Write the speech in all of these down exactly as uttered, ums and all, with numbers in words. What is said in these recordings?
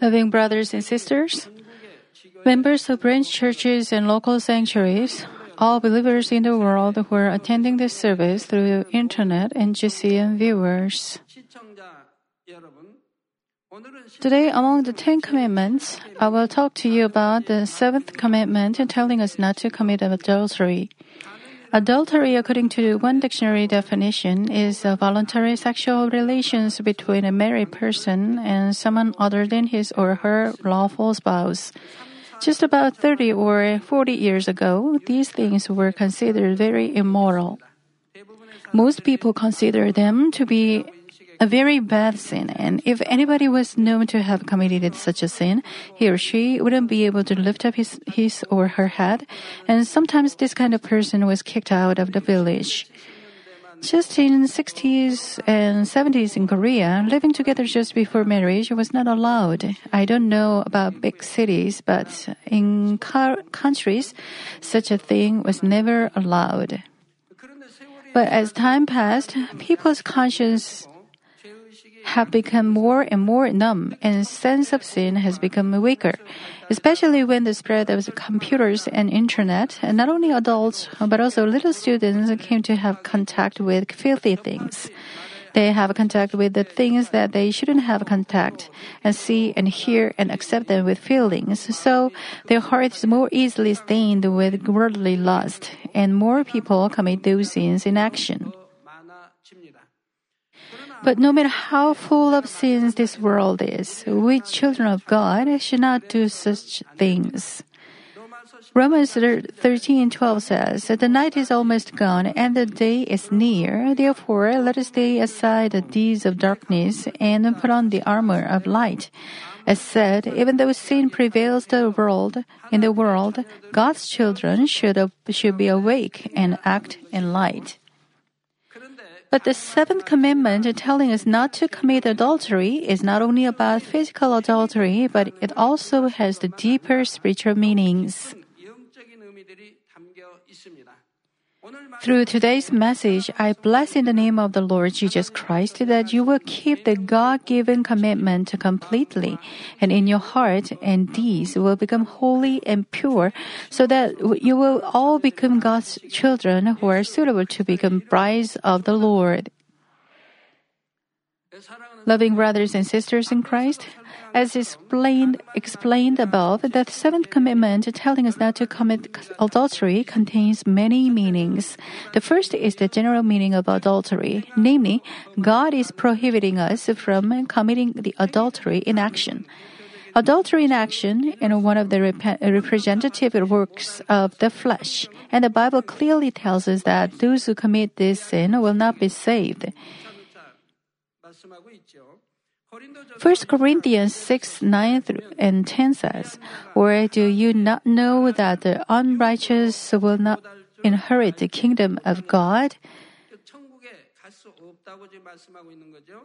Loving brothers and sisters, members of branch churches and local sanctuaries, all believers in the world who are attending this service through the internet and G C N viewers. Today, among the Ten Commandments, I will talk to you about the seventh commandment telling us not to commit adultery. Adultery, according to one dictionary definition, is a voluntary sexual relations between a married person and someone other than his or her lawful spouse. Just about thirty or forty years ago, these things were considered very immoral. Most people consider them to be a very bad sin, and if anybody was known to have committed such a sin, he or she wouldn't be able to lift up his, his or her head, and sometimes this kind of person was kicked out of the village. Just in the sixties and seventies in Korea, living together just before marriage was not allowed. I don't know about big cities, but in car- countries, such a thing was never allowed. But as time passed, people's conscience have become more and more numb, and sense of sin has become weaker, especially when the spread of computers and internet, and not only adults, but also little students came to have contact with filthy things. They have contact with the things that they shouldn't have contact, and see and hear and accept them with feelings. So their heart is more easily stained with worldly lust, and more people commit those sins in action. But no matter how full of sins this world is, we children of God should not do such things. Romans thirteen twelve says, "The night is almost gone, and the day is near. Therefore, let us lay aside the deeds of darkness and put on the armor of light." As said, even though sin prevails the world, in the world, God's children should, should be awake and act in light. But the seventh commandment telling us not to commit adultery is not only about physical adultery, but it also has the deeper spiritual meanings. Through today's message, I bless in the name of the Lord Jesus Christ that you will keep the God-given commitment completely, and in your heart and deeds will become holy and pure, so that you will all become God's children who are suitable to become brides of the Lord. Loving brothers and sisters in Christ, as explained, explained above, the seventh commandment telling us not to commit adultery contains many meanings. The first is the general meaning of adultery, namely, God is prohibiting us from committing the adultery in action. Adultery in action is one of the rep- representative works of the flesh, and the Bible clearly tells us that those who commit this sin will not be saved. First Corinthians six, nine and ten says, "Or do you not know that the unrighteous will not inherit the kingdom of God?"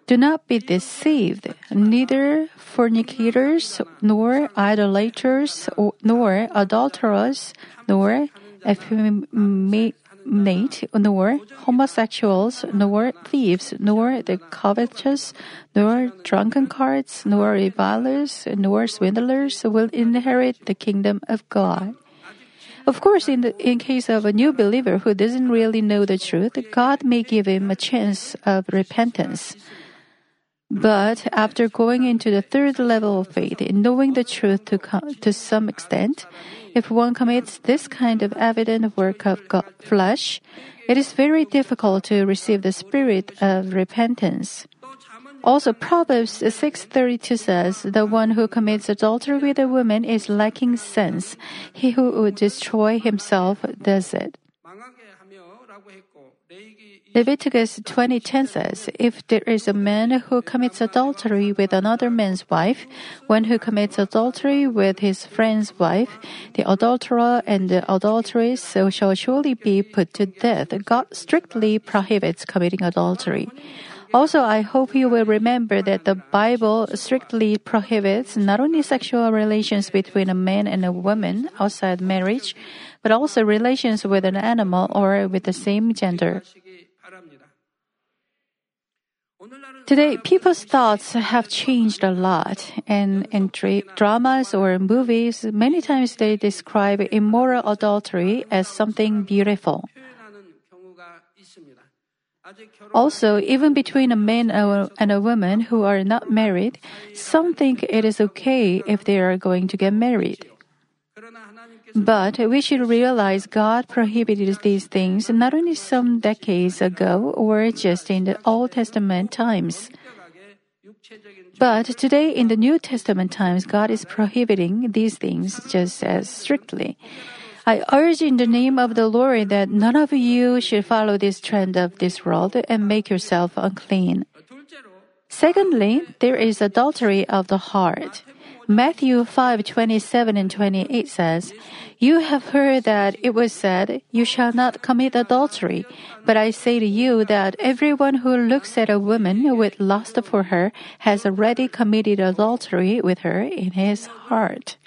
Do not be deceived. Neither fornicators, nor idolaters, nor adulterers, nor effeminate, nor homosexuals, nor thieves, nor the covetous, nor drunken cards, nor revilers, nor swindlers will inherit the kingdom of God. Of course, in the in case of a new believer who doesn't really know the truth, God may give him a chance of repentance. But after going into the third level of faith and knowing the truth to com- to some extent, if one commits this kind of evident work of God, flesh, it is very difficult to receive the spirit of repentance. Also, Proverbs six thirty-two says, "The one who commits adultery with a woman is lacking sense. He who would destroy himself does it." Leviticus twenty ten says, "If there is a man who commits adultery with another man's wife, one who commits adultery with his friend's wife, the adulterer and the adulteress shall surely be put to death." God strictly prohibits committing adultery. Also, I hope you will remember that the Bible strictly prohibits not only sexual relations between a man and a woman outside marriage, but also relations with an animal or with the same gender. Today, people's thoughts have changed a lot, and in dra- dramas or movies, many times they describe immoral adultery as something beautiful. Also, even between a man and a woman who are not married, some think it is okay if they are going to get married. But we should realize God prohibited these things not only some decades ago or just in the Old Testament times. But today in the New Testament times, God is prohibiting these things just as strictly. I urge in the name of the Lord that none of you should follow this trend of this world and make yourself unclean. Secondly, there is adultery of the heart. Matthew five twenty-seven and twenty-eight says, "You have heard that it was said, 'You shall not commit adultery.' But I say to you that everyone who looks at a woman with lust for her has already committed adultery with her in his heart."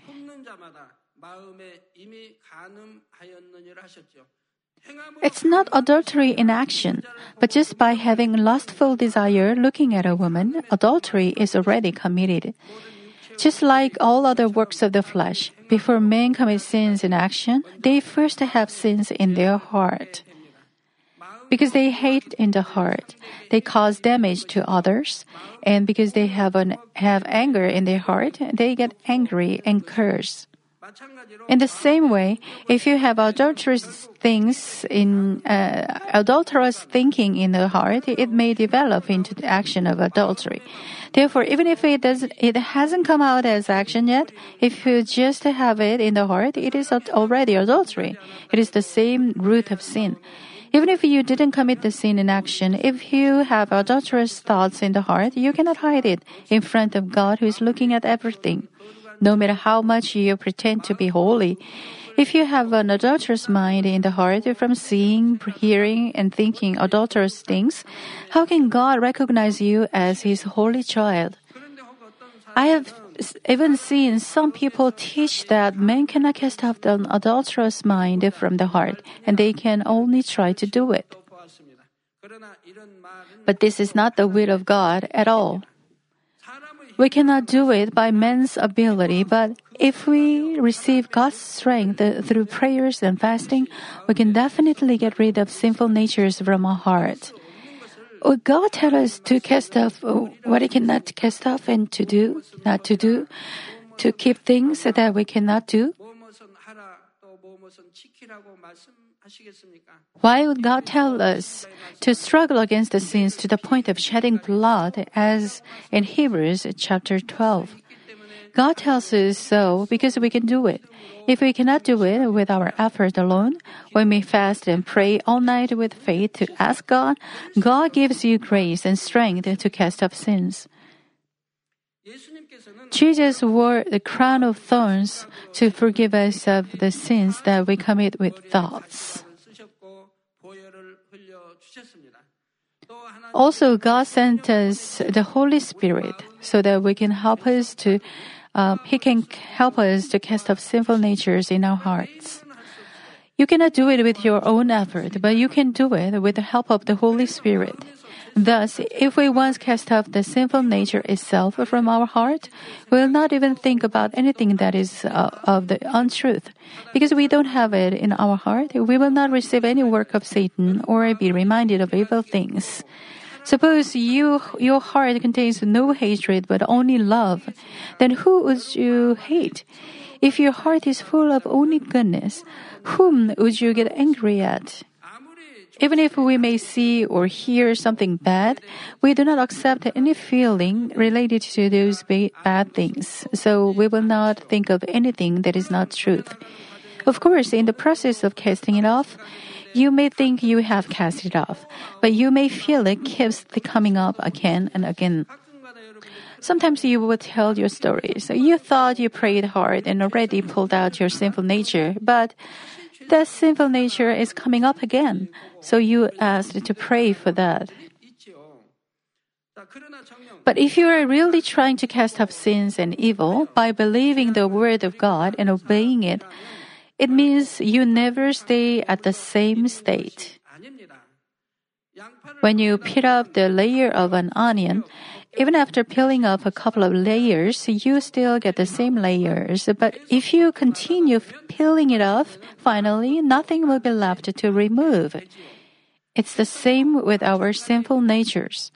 It's not adultery in action, but just by having lustful desire looking at a woman, adultery is already committed. Just like all other works of the flesh, before men commit sins in action, they first have sins in their heart. Because they hate in the heart, they cause damage to others, and because they have an, have anger in their heart, they get angry and curse. In the same way, if you have adulterous things in uh, adulterous thinking in the heart, it may develop into the action of adultery. Therefore, even if it doesn't, it hasn't come out as action yet, if you just have it in the heart, it is already adultery. It is the same root of sin. Even if you didn't commit the sin in action, if you have adulterous thoughts in the heart, you cannot hide it in front of God who is looking at everything. No matter how much you pretend to be holy, if you have an adulterous mind in the heart from seeing, hearing, and thinking adulterous things, how can God recognize you as His holy child? I have even seen some people teach that men cannot cast off an adulterous mind from the heart, and they can only try to do it. But this is not the will of God at all. We cannot do it by man's ability, but if we receive God's strength through prayers and fasting, we can definitely get rid of sinful natures from our heart. Would God tell us to cast off what we cannot cast off and to do, not to do, to keep things that we cannot do? Why would God tell us to struggle against the sins to the point of shedding blood, as in Hebrews chapter twelve? God tells us so because we can do it. If we cannot do it with our effort alone, when we fast and pray all night with faith to ask God, God gives you grace and strength to cast off sins. Jesus wore the crown of thorns to forgive us of the sins that we commit with thoughts. Also, God sent us the Holy Spirit so that we can help us to, uh, He can help us to cast off sinful natures in our hearts. You cannot do it with your own effort, but you can do it with the help of the Holy Spirit. Thus, if we once cast off the sinful nature itself from our heart, we will not even think about anything that is uh, of the untruth. Because we don't have it in our heart, we will not receive any work of Satan or be reminded of evil things. Suppose you, your heart contains no hatred but only love, then who would you hate? If your heart is full of only goodness, whom would you get angry at? Even if we may see or hear something bad, we do not accept any feeling related to those bad things, so we will not think of anything that is not truth. Of course, in the process of casting it off, you may think you have cast it off, but you may feel it keeps coming up again and again. Sometimes you will tell your stories. You thought you prayed hard and already pulled out your sinful nature, but that sinful nature is coming up again, so you asked to pray for that. But if you are really trying to cast off sins and evil by believing the word of God and obeying it, it means you never stay at the same state. When you peel off the layer of an onion, even after peeling off a couple of layers, you still get the same layers. But if you continue peeling it off, finally, nothing will be left to remove. It's the same with our sinful natures.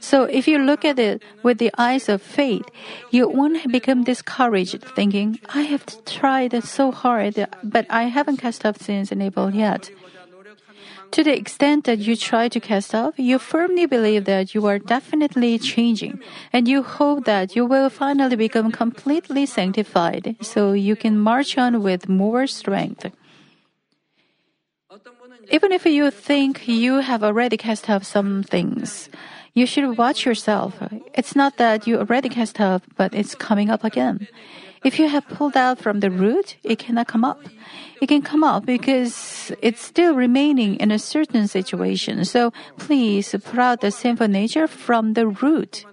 So if you look at it with the eyes of faith, you won't become discouraged thinking, I have tried so hard, but I haven't cast off sin's and evil yet. To the extent that you try to cast off, you firmly believe that you are definitely changing, and you hope that you will finally become completely sanctified, so you can march on with more strength. Even if you think you have already cast off some things, you should watch yourself. It's not that you already cast off, but it's coming up again. If you have pulled out from the root, it cannot come up. It can come up because it's still remaining in a certain situation. So please put out the sinful nature from the root.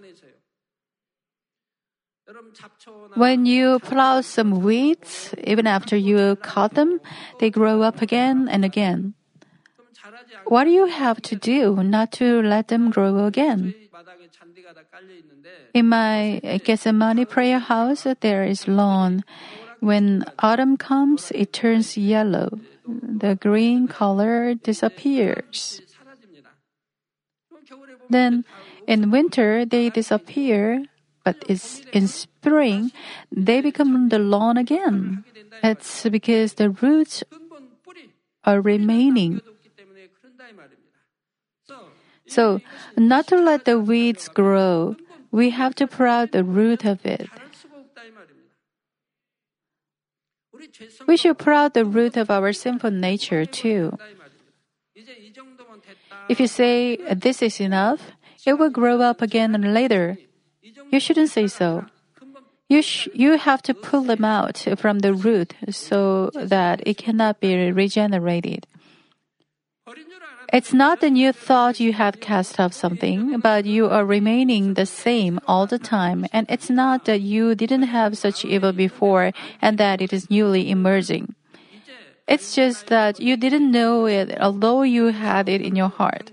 When you pull out some weeds, even after you cut them, they grow up again and again. What do you have to do not to let them grow again? In my Gethsemane prayer house, there is lawn. When autumn comes, it turns yellow. The green color disappears. Then, in winter, they disappear, but it's in spring, they become the lawn again. It's because the roots are remaining. So, not to let the weeds grow, we have to pull out the root of it. We should pull out the root of our sinful nature too. If you say, this is enough, it will grow up again later. You shouldn't say so. You, sh- you have to pull them out from the root so that it cannot be regenerated. It's not that you thought you had cast off something, but you are remaining the same all the time. And it's not that you didn't have such evil before and that it is newly emerging. It's just that you didn't know it, although you had it in your heart.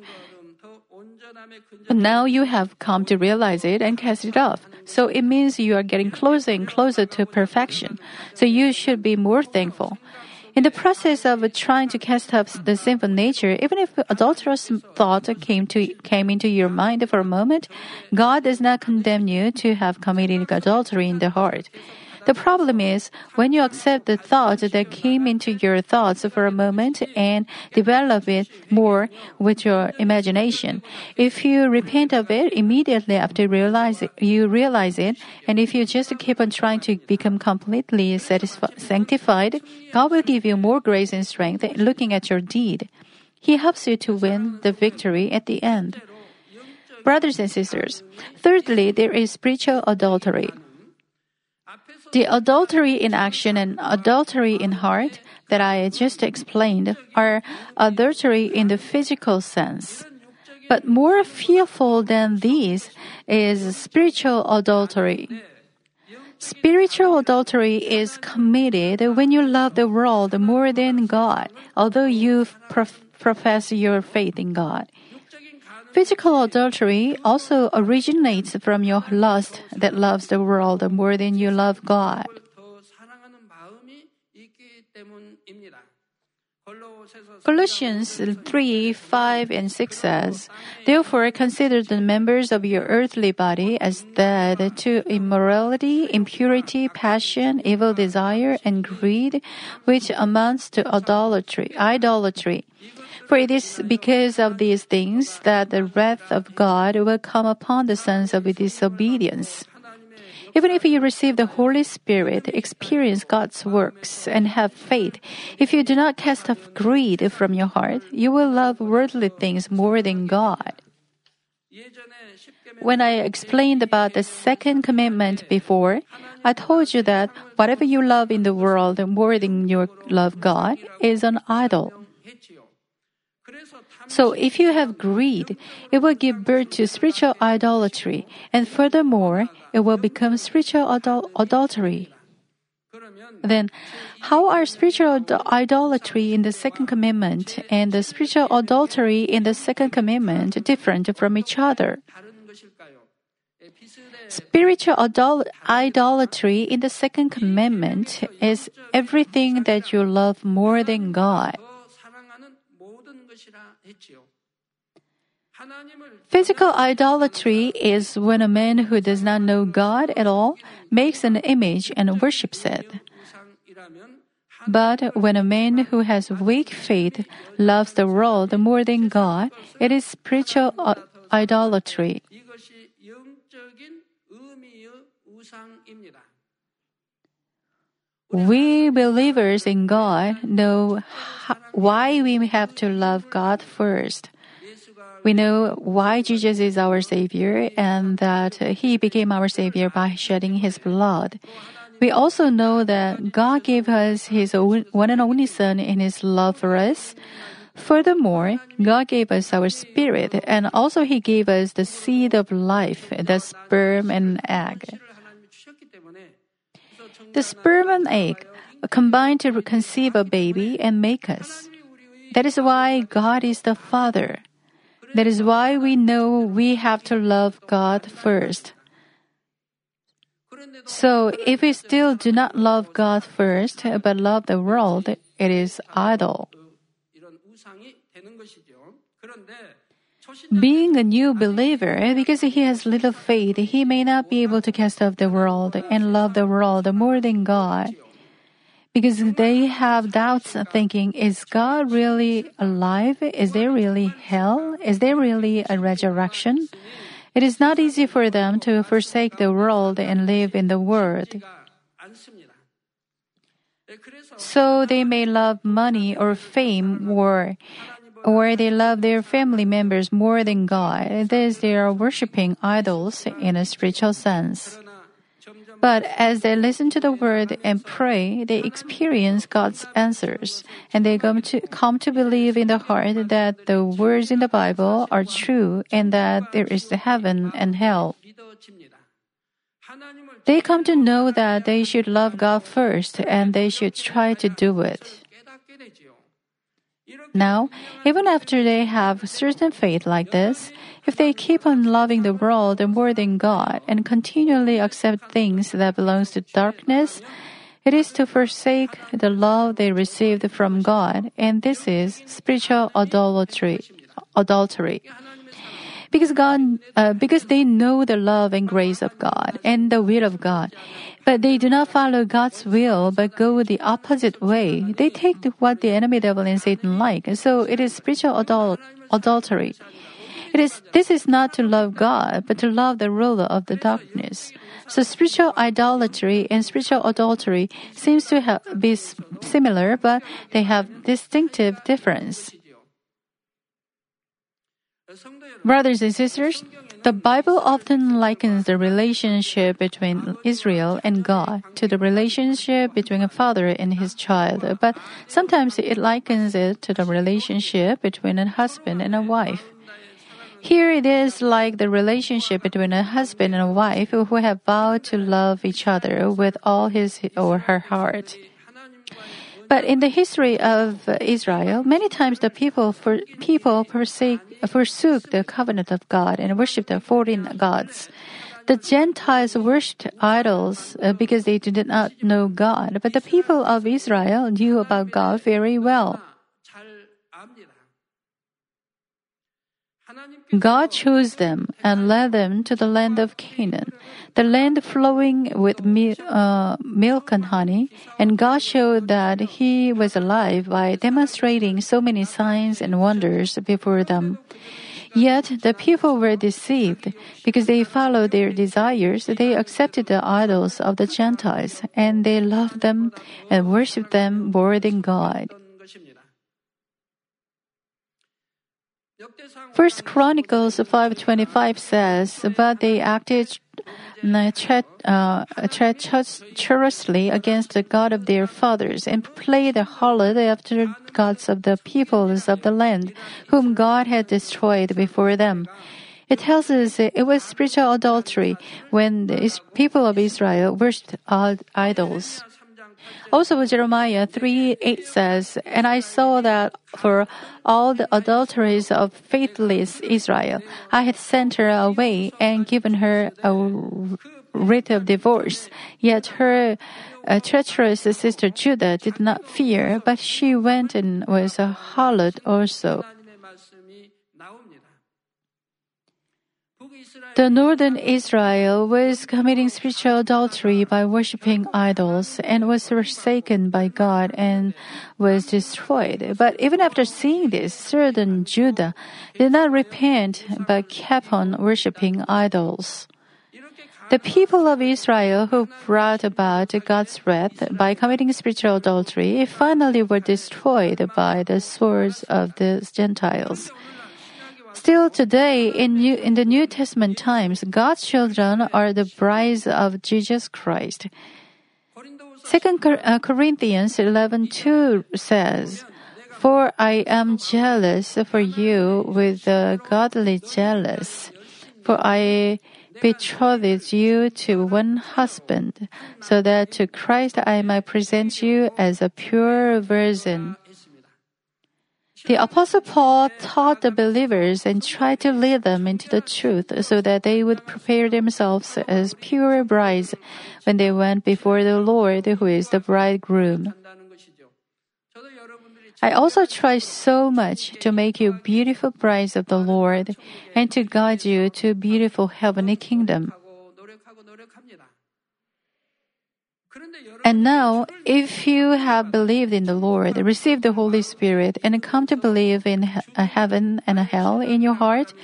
But now you have come to realize it and cast it off. So it means you are getting closer and closer to perfection. So you should be more thankful. In the process of trying to cast off the sinful nature, even if adulterous thought came to came into your mind for a moment, God does not condemn you to have committed adultery in the heart. The problem is, when you accept the thought that came into your thoughts for a moment and develop it more with your imagination, if you repent of it immediately after realize it, you realize it, and if you just keep on trying to become completely satisfi- sanctified, God will give you more grace and strength looking at your deed. He helps you to win the victory at the end. Brothers and sisters, thirdly, there is spiritual adultery. The adultery in action and adultery in heart that I just explained are adultery in the physical sense. But more fearful than these is spiritual adultery. Spiritual adultery is committed when you love the world more than God, although you prof- profess your faith in God. Physical adultery also originates from your lust that loves the world more than you love God. Colossians three, five, and six says, "Therefore consider the members of your earthly body as dead to immorality, impurity, passion, evil desire, and greed, which amounts to idolatry. idolatry. For it is because of these things that the wrath of God will come upon the sons of disobedience." Even if you receive the Holy Spirit, experience God's works, and have faith, if you do not cast off greed from your heart, you will love worldly things more than God. When I explained about the second commandment before, I told you that whatever you love in the world more than you love God is an idol. So if you have greed, it will give birth to spiritual idolatry, and furthermore, it will become spiritual adul- adultery. Then, how are spiritual idolatry in the second commandment and the spiritual adultery in the second commandment different from each other? Spiritual idol- idolatry in the second commandment is everything that you love more than God. Physical idolatry is when a man who does not know God at all makes an image and worships it. But when a man who has weak faith loves the world more than God, it is spiritual uh, idolatry. We believers in God know how, why we have to love God first. We know why Jesus is our Savior and that He became our Savior by shedding His blood. We also know that God gave us His own, one and only Son in His love for us. Furthermore, God gave us our spirit, and also He gave us the seed of life, the sperm and egg. The sperm and egg combine to conceive a baby and make us. That is why God is the Father. That is why we know we have to love God first. So, if we still do not love God first, but love the world, it is idol. Being a new believer, because he has little faith, he may not be able to cast off the world and love the world more than God. Because they have doubts thinking, is God really alive? Is there really hell? Is there really a resurrection? It is not easy for them to forsake the world and live in the world. So they may love money or fame or, or they love their family members more than God. Thus, they are worshipping idols in a spiritual sense. But as they listen to the word and pray, they experience God's answers, and they come to, come to believe in the heart that the words in the Bible are true and that there is the heaven and hell. They come to know that they should love God first, and they should try to do it. Now, even after they have certain faith like this, if they keep on loving the world more than God and continually accept things that belong to darkness, it is to forsake the love they received from God, and this is spiritual adultery. adultery. Because God, uh, because they know the love and grace of God and the will of God, but they do not follow God's will but go the opposite way. They take what the enemy, devil, and Satan like. So it is spiritual adul- adultery. It is this is not to love God but to love the ruler of the darkness. So spiritual idolatry and spiritual adultery seems to ha- be similar, but they have distinctive difference. Brothers and sisters, the Bible often likens the relationship between Israel and God to the relationship between a father and his child, but sometimes it likens it to the relationship between a husband and a wife. Here it is like the relationship between a husband and a wife who have vowed to love each other with all his or her heart. But in the history of Israel, many times the people for, people forsake, forsook the covenant of God and worshipped the foreign gods. The Gentiles worshipped idols because they did not know God, but the people of Israel knew about God very well. God chose them and led them to the land of Canaan, the land flowing with mi- uh, milk and honey, and God showed that He was alive by demonstrating so many signs and wonders before them. Yet the people were deceived because they followed their desires. They accepted the idols of the Gentiles, and they loved them and worshipped them more than God. First Chronicles five twenty-five says, "But they acted uh, treacherously against the God of their fathers and played the harlot after the gods of the peoples of the land, whom God had destroyed before them." It tells us it was spiritual adultery when the people of Israel worshipped idols. Also, Jeremiah three eight says, "And I saw that for all the adulteries of faithless Israel, I had sent her away and given her a writ of divorce. Yet her uh, treacherous sister Judah did not fear, but she went and was a harlot also." The northern Israel was committing spiritual adultery by worshipping idols and was forsaken by God and was destroyed. But even after seeing this, southern Judah did not repent but kept on worshipping idols. The people of Israel who brought about God's wrath by committing spiritual adultery finally were destroyed by the swords of the Gentiles. Still today, in, New, in the New Testament times, God's children are the brides of Jesus Christ. Second Corinthians eleven two says, "For I am jealous for you with a godly jealous, for I betrothed you to one husband, so that to Christ I might present you as a pure virgin." The Apostle Paul taught the believers and tried to lead them into the truth so that they would prepare themselves as pure brides when they went before the Lord, who is the bridegroom. I also try so much to make you beautiful brides of the Lord and to guide you to beautiful heavenly kingdom. And now, if you have believed in the Lord, received the Holy Spirit, and come to believe in a heaven and a hell in your heart,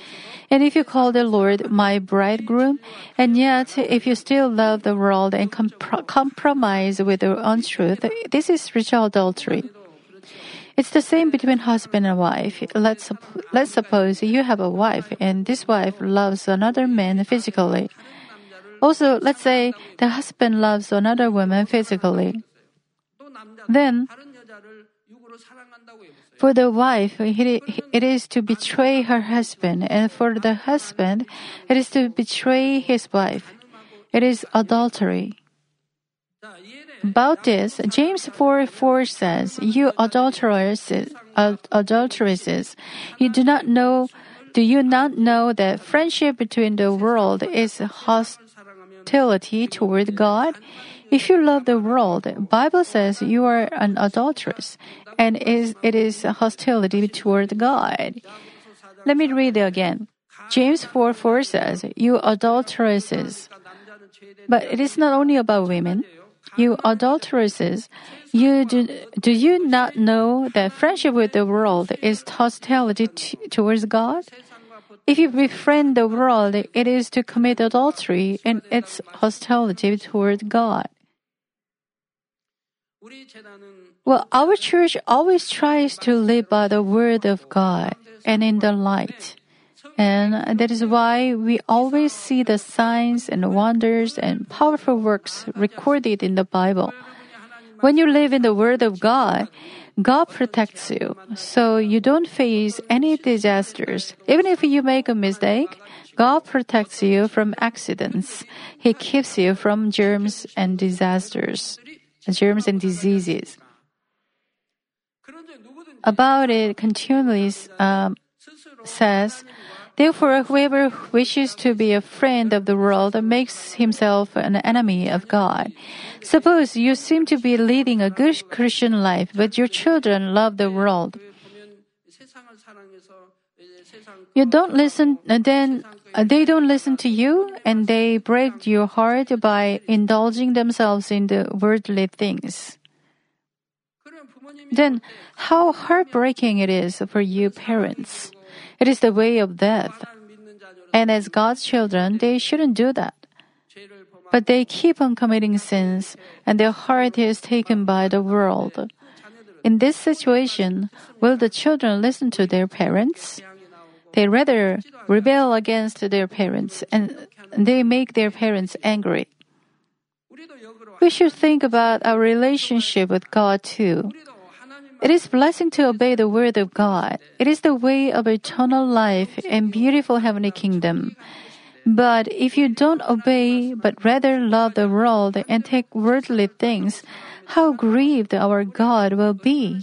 and if you call the Lord my bridegroom, and yet if you still love the world and comp- compromise with the untruth, this is spiritual adultery. It's the same between husband and wife. Let's, supp- let's suppose you have a wife, and this wife loves another man physically. Also, let's say the husband loves another woman physically. Then, for the wife, it is to betray her husband, and for the husband, it is to betray his wife. It is adultery. About this, James four four says, "You adulteresses, adulteresses, you do not know, do you not know that friendship between the world is hostile toward God? If you love the world, Bible says you are an adulteress, and is it is hostility toward God." Let me read it again. James four four says, "You adulteresses." But it is not only about women. "You adulteresses, you do, do you not know that friendship with the world is hostility t- towards God? If you befriend the world, it is to commit adultery and its hostility toward God." Well, our church always tries to live by the Word of God and in the light. And that is why we always see the signs and wonders and powerful works recorded in the Bible. When you live in the Word of God, God protects you, so you don't face any disasters. Even if you make a mistake, God protects you from accidents. He keeps you from germs and disasters, germs and diseases. About it continually um, says, "Therefore, whoever wishes to be a friend of the world makes himself an enemy of God. Suppose you seem to be leading a good Christian life, but your children love the world. You don't listen, then they don't listen to you, and they break your heart by indulging themselves in the worldly things. Then, how heartbreaking it is for you parents. It is the way of death. And as God's children, they shouldn't do that. But they keep on committing sins, and their heart is taken by the world. In this situation, will the children listen to their parents? They rather rebel against their parents, and they make their parents angry. We should think about our relationship with God too. It is a blessing to obey the Word of God. It is the way of eternal life and beautiful heavenly kingdom. But if you don't obey, but rather love the world and take worldly things, how grieved our God will be.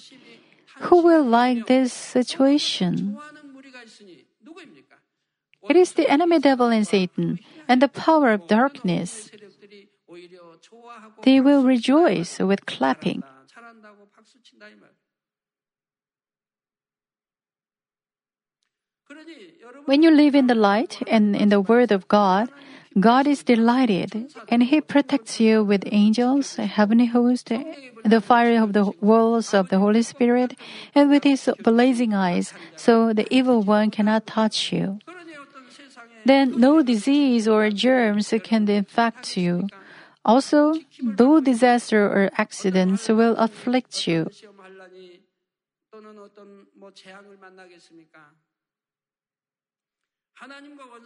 Who will like this situation? It is the enemy devil and Satan, and the power of darkness. They will rejoice with clapping. When you live in the light and in the Word of God, God is delighted, and He protects you with angels, heavenly host, the fire of the walls of the Holy Spirit, and with His blazing eyes, so the evil one cannot touch you. Then no disease or germs can infect you. Also, no disaster or accidents will afflict you.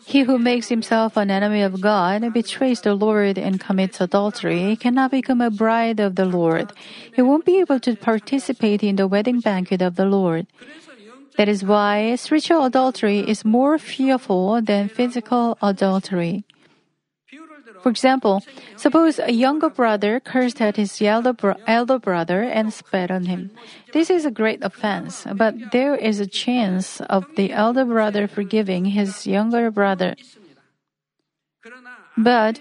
He who makes himself an enemy of God, betrays the Lord, and commits adultery cannot become a bride of the Lord. He won't be able to participate in the wedding banquet of the Lord. That is why spiritual adultery is more fearful than physical adultery. For example, suppose a younger brother cursed at his elder, bro- elder brother and spat on him. This is a great offense, but there is a chance of the elder brother forgiving his younger brother. But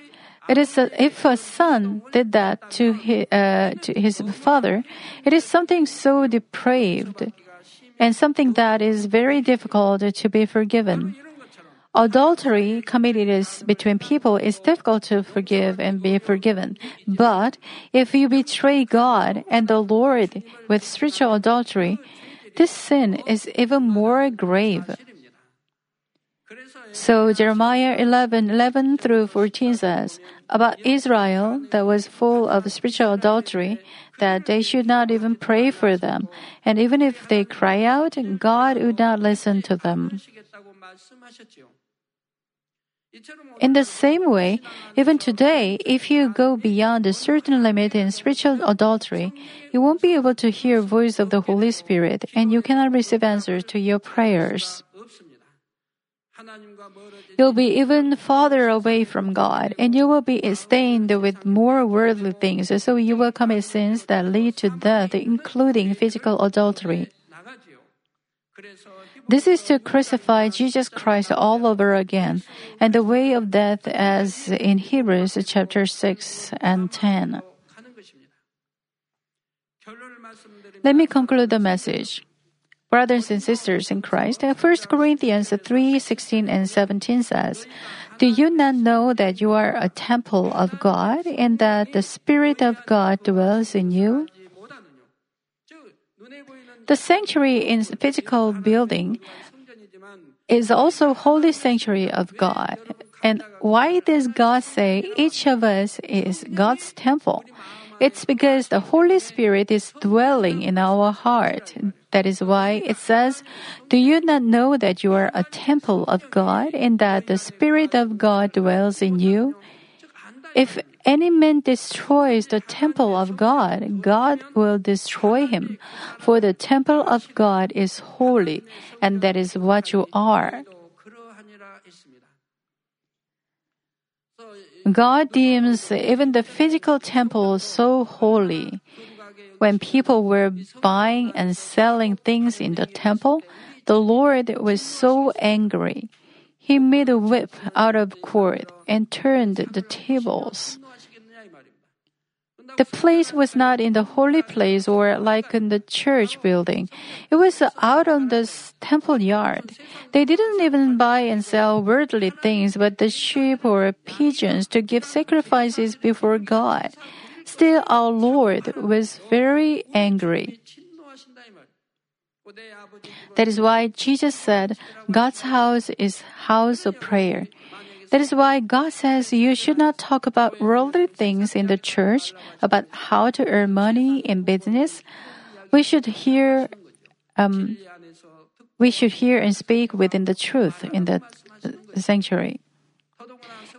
it is a, if a son did that to his, uh, to his father, it is something so depraved and something that is very difficult to be forgiven. Adultery committed is between people is difficult to forgive and be forgiven. But if you betray God and the Lord with spiritual adultery, this sin is even more grave. So Jeremiah eleven eleven through fourteen says, about Israel that was full of spiritual adultery, that they should not even pray for them. And even if they cry out, God would not listen to them. In the same way, even today, if you go beyond a certain limit in spiritual adultery, you won't be able to hear voice of the Holy Spirit, and you cannot receive answers to your prayers. You'll be even farther away from God, and you will be stained with more worldly things, so you will commit sins that lead to death, including physical adultery. This is to crucify Jesus Christ all over again, and the way of death as in Hebrews chapter six and ten. Let me conclude the message. Brothers and sisters in Christ, First Corinthians three sixteen and seventeen says, do you not know that you are a temple of God and that the Spirit of God dwells in you? The sanctuary in physical building is also holy sanctuary of God. And why does God say each of us is God's temple? It's because the Holy Spirit is dwelling in our heart. That is why it says, do you not know that you are a temple of God and that the Spirit of God dwells in you? If any man destroys the temple of God, God will destroy him. For the temple of God is holy, and that is what you are. God deems even the physical temple so holy. When people were buying and selling things in the temple, the Lord was so angry. He made a whip out of cord and turned the tables. The place was not in the holy place or like in the church building. It was out on the temple yard. They didn't even buy and sell worldly things but the sheep or pigeons to give sacrifices before God. Still, our Lord was very angry. That is why Jesus said, God's house is house of prayer. That is why God says you should not talk about worldly things in the church, about how to earn money in business. We should hear, um, we should hear and speak within the truth in the sanctuary.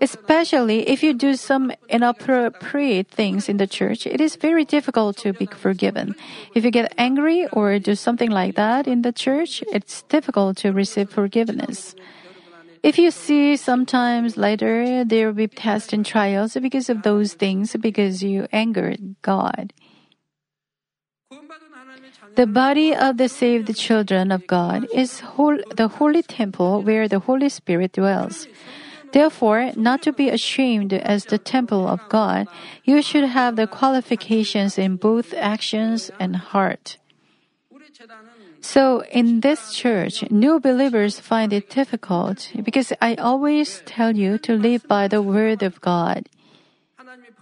Especially if you do some inappropriate things in the church, it is very difficult to be forgiven. If you get angry or do something like that in the church, it's difficult to receive forgiveness. If you see sometimes later, there will be tests and trials because of those things, because you angered God. The body of the saved children of God is whole, the holy temple where the Holy Spirit dwells. Therefore, not to be ashamed as the temple of God, you should have the qualifications in both actions and heart. So, in this church, new believers find it difficult because I always tell you to live by the Word of God.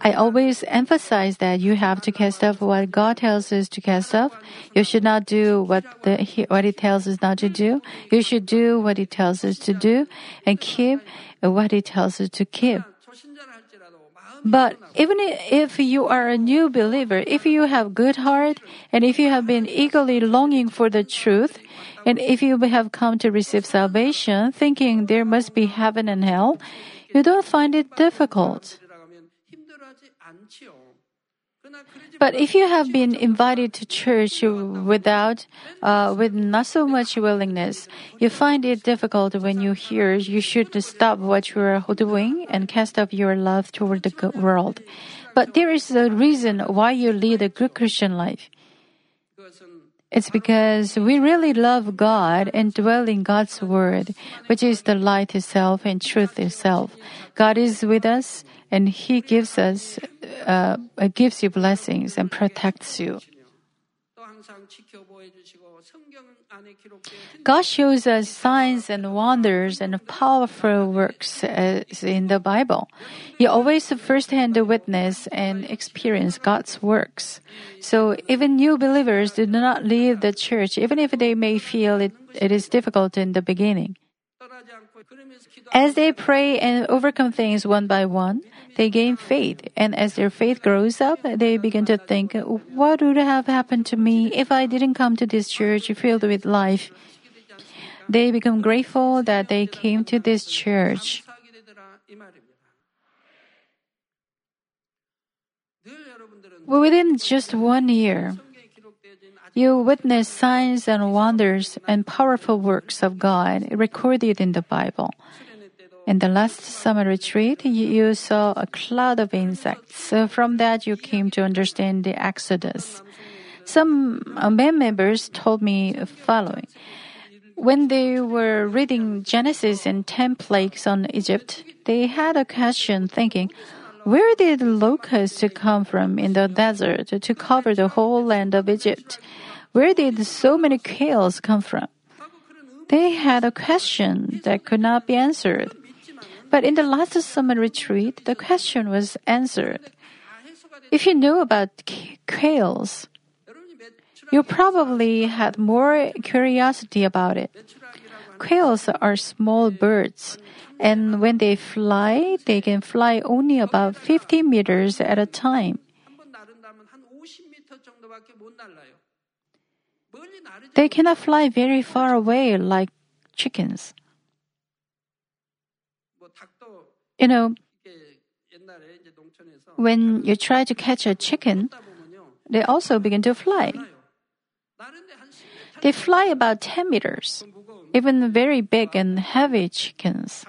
I always emphasize that you have to cast off what God tells us to cast off. You should not do what the, what He tells us not to do. You should do what He tells us to do and keep what He tells us to keep. But even if you are a new believer, if you have good heart, and if you have been eagerly longing for the truth, and if you have come to receive salvation, thinking there must be heaven and hell, you don't find it difficult. But if you have been invited to church without, uh, with not so much willingness, you find it difficult when you hear you should stop what you are doing and cast off your love toward the world. But there is a reason why you lead a good Christian life. It's because we really love God and dwell in God's Word, which is the light itself and truth itself. God is with us, and He gives us, uh, gives you blessings and protects you. God shows us signs and wonders and powerful works as in the Bible. You always firsthand witness and experience God's works. So even new believers do not leave the church, even if they may feel it, it is difficult in the beginning. As they pray and overcome things one by one, they gain faith. And as their faith grows up, they begin to think, what would have happened to me if I didn't come to this church filled with life? They become grateful that they came to this church. Within just one year, you witness signs and wonders and powerful works of God recorded in the Bible. In the last summer retreat, you saw a cloud of insects. From that, you came to understand the Exodus. Some men members told me the following. When they were reading Genesis and ten plagues on Egypt, they had a question thinking, where did locusts come from in the desert to cover the whole land of Egypt? Where did so many quails come from? They had a question that could not be answered. But in the last summer retreat, the question was answered. If you knew about quails, you probably had more curiosity about it. Quails are small birds, and when they fly, they can fly only about fifty meters at a time. They cannot fly very far away like chickens. You know, when you try to catch a chicken, they also begin to fly. They fly about ten meters. Even very big and heavy chickens.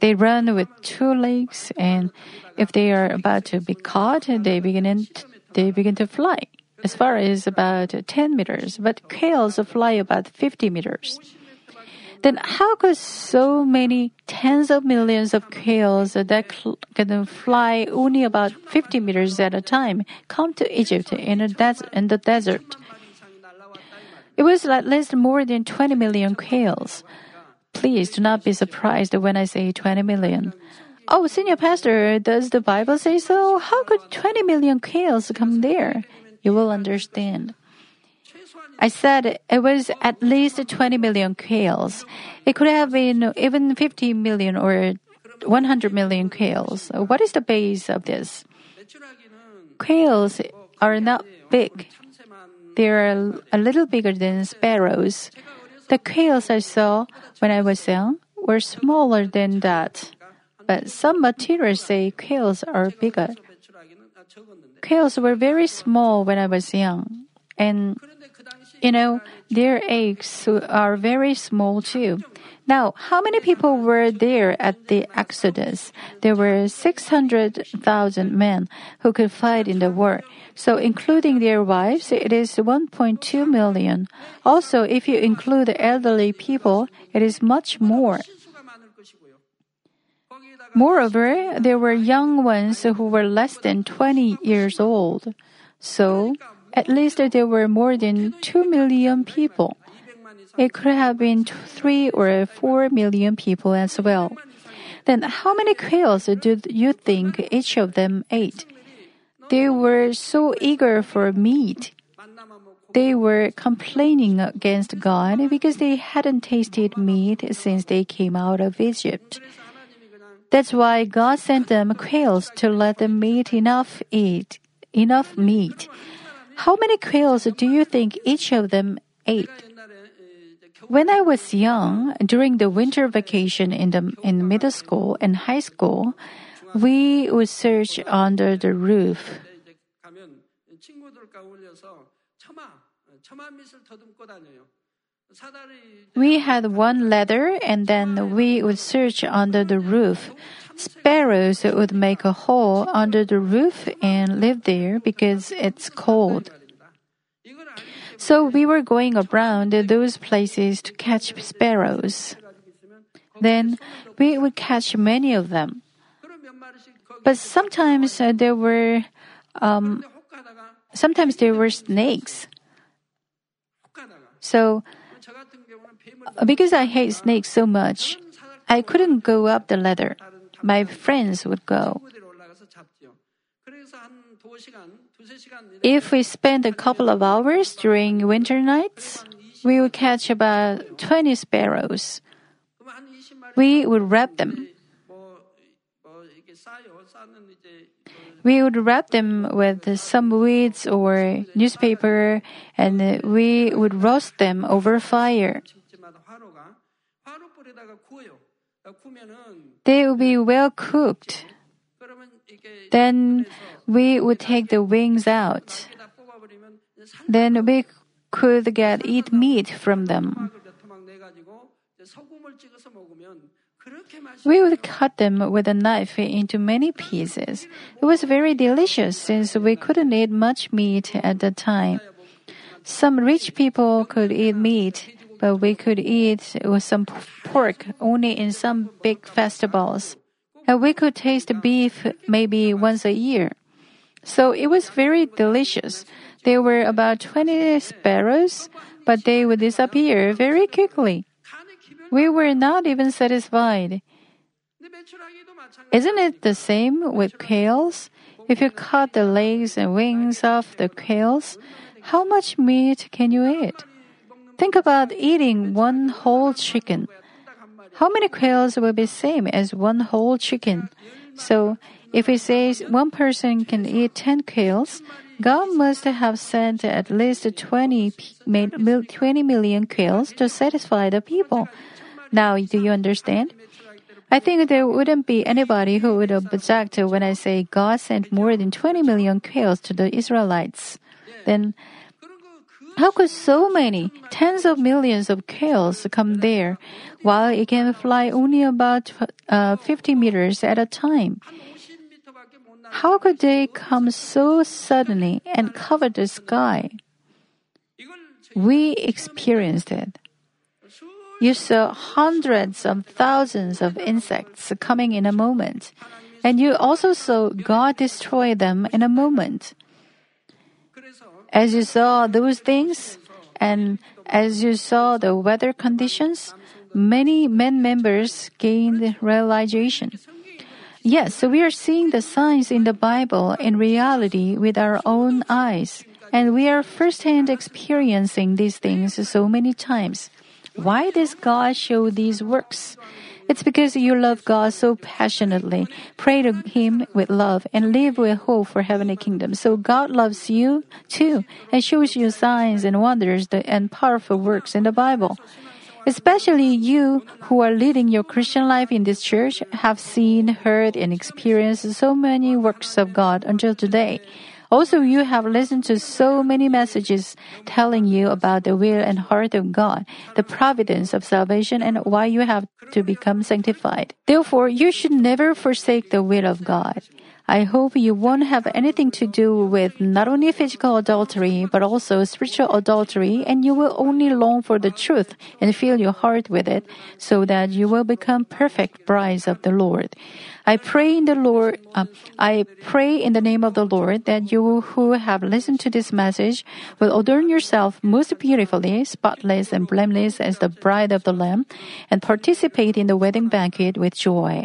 They run with two legs, and if they are about to be caught, they begin, in, they begin to fly as far as about ten meters, but quails fly about fifty meters. Then how could so many tens of millions of quails that can fly only about fifty meters at a time come to Egypt in, a des- in the desert? It was at least more than twenty million quails. Please do not be surprised when I say twenty million. Oh, Senior Pastor, does the Bible say so? How could twenty million quails come there? You will understand. I said it was at least twenty million quails. It could have been even fifty million or one hundred million quails. What is the base of this? Quails are not big. They are a little bigger than sparrows. The quails I saw when I was young were smaller than that. But some materials say quails are bigger. Quails were very small when I was young. And You know, their eggs are very small too. Now, how many people were there at the Exodus? There were six hundred thousand men who could fight in the war. So including their wives, it is one point two million. Also, if you include elderly people, it is much more. Moreover, there were young ones who were less than twenty years old. So, at least there were more than two million people. It could have been three or four million people as well. Then how many quails do you think each of them ate? They were so eager for meat. They were complaining against God because they hadn't tasted meat since they came out of Egypt. That's why God sent them quails to let them eat enough eat enough meat. How many quails do you think each of them ate? When I was young, during the winter vacation in the in middle school and high school, we would search under the roof. We had one ladder, and then we would search under the roof. Sparrows would make a hole under the roof and live there because it's cold. So we were going around those places to catch sparrows. Then we would catch many of them. But sometimes uh, there were, um, sometimes there were snakes. So, because I hate snakes so much, I couldn't go up the ladder. My friends would go. If we spend a couple of hours during winter nights, we would catch about twenty sparrows. We would wrap them. We would wrap them with some weeds or newspaper, and we would roast them over fire. They would be well cooked. Then we would take the wings out. Then we could get eat meat from them. We would cut them with a knife into many pieces. It was very delicious since we couldn't eat much meat at the time. Some rich people could eat meat, but we could eat some pork only in some big festivals. And we could taste beef maybe once a year. So it was very delicious. There were about twenty sparrows, but they would disappear very quickly. We were not even satisfied. Isn't it the same with quails? If you cut the legs and wings off the quails, how much meat can you eat? Think about eating one whole chicken. How many quails will be same as one whole chicken? So, if we say one person can eat ten quails, God must have sent at least twenty, twenty million quails to satisfy the people. Now, do you understand? I think there wouldn't be anybody who would object when I say God sent more than twenty million quails to the Israelites. Then, how could so many, tens of millions of quails come there, while it can fly only about uh, fifty meters at a time? How could they come so suddenly and cover the sky? We experienced it. You saw hundreds of thousands of insects coming in a moment, and you also saw God destroy them in a moment. As you saw those things, and as you saw the weather conditions, many men members gained realization. Yes, so we are seeing the signs in the Bible in reality with our own eyes, and we are firsthand experiencing these things so many times. Why does God show these works? It's because you love God so passionately, pray to Him with love, and live with hope for heavenly kingdom. So God loves you too and shows you signs and wonders and powerful works in the Bible. Especially you who are leading your Christian life in this church have seen, heard, and experienced so many works of God until today. Also, you have listened to so many messages telling you about the will and heart of God, the providence of salvation, and why you have to become sanctified. Therefore, you should never forsake the will of God. I hope you won't have anything to do with not only physical adultery, but also spiritual adultery, and you will only long for the truth and fill your heart with it, so that you will become perfect brides of the Lord. I pray in the Lord, uh, I pray in the name of the Lord that you who have listened to this message will adorn yourself most beautifully, spotless and blameless as the bride of the Lamb, and participate in the wedding banquet with joy.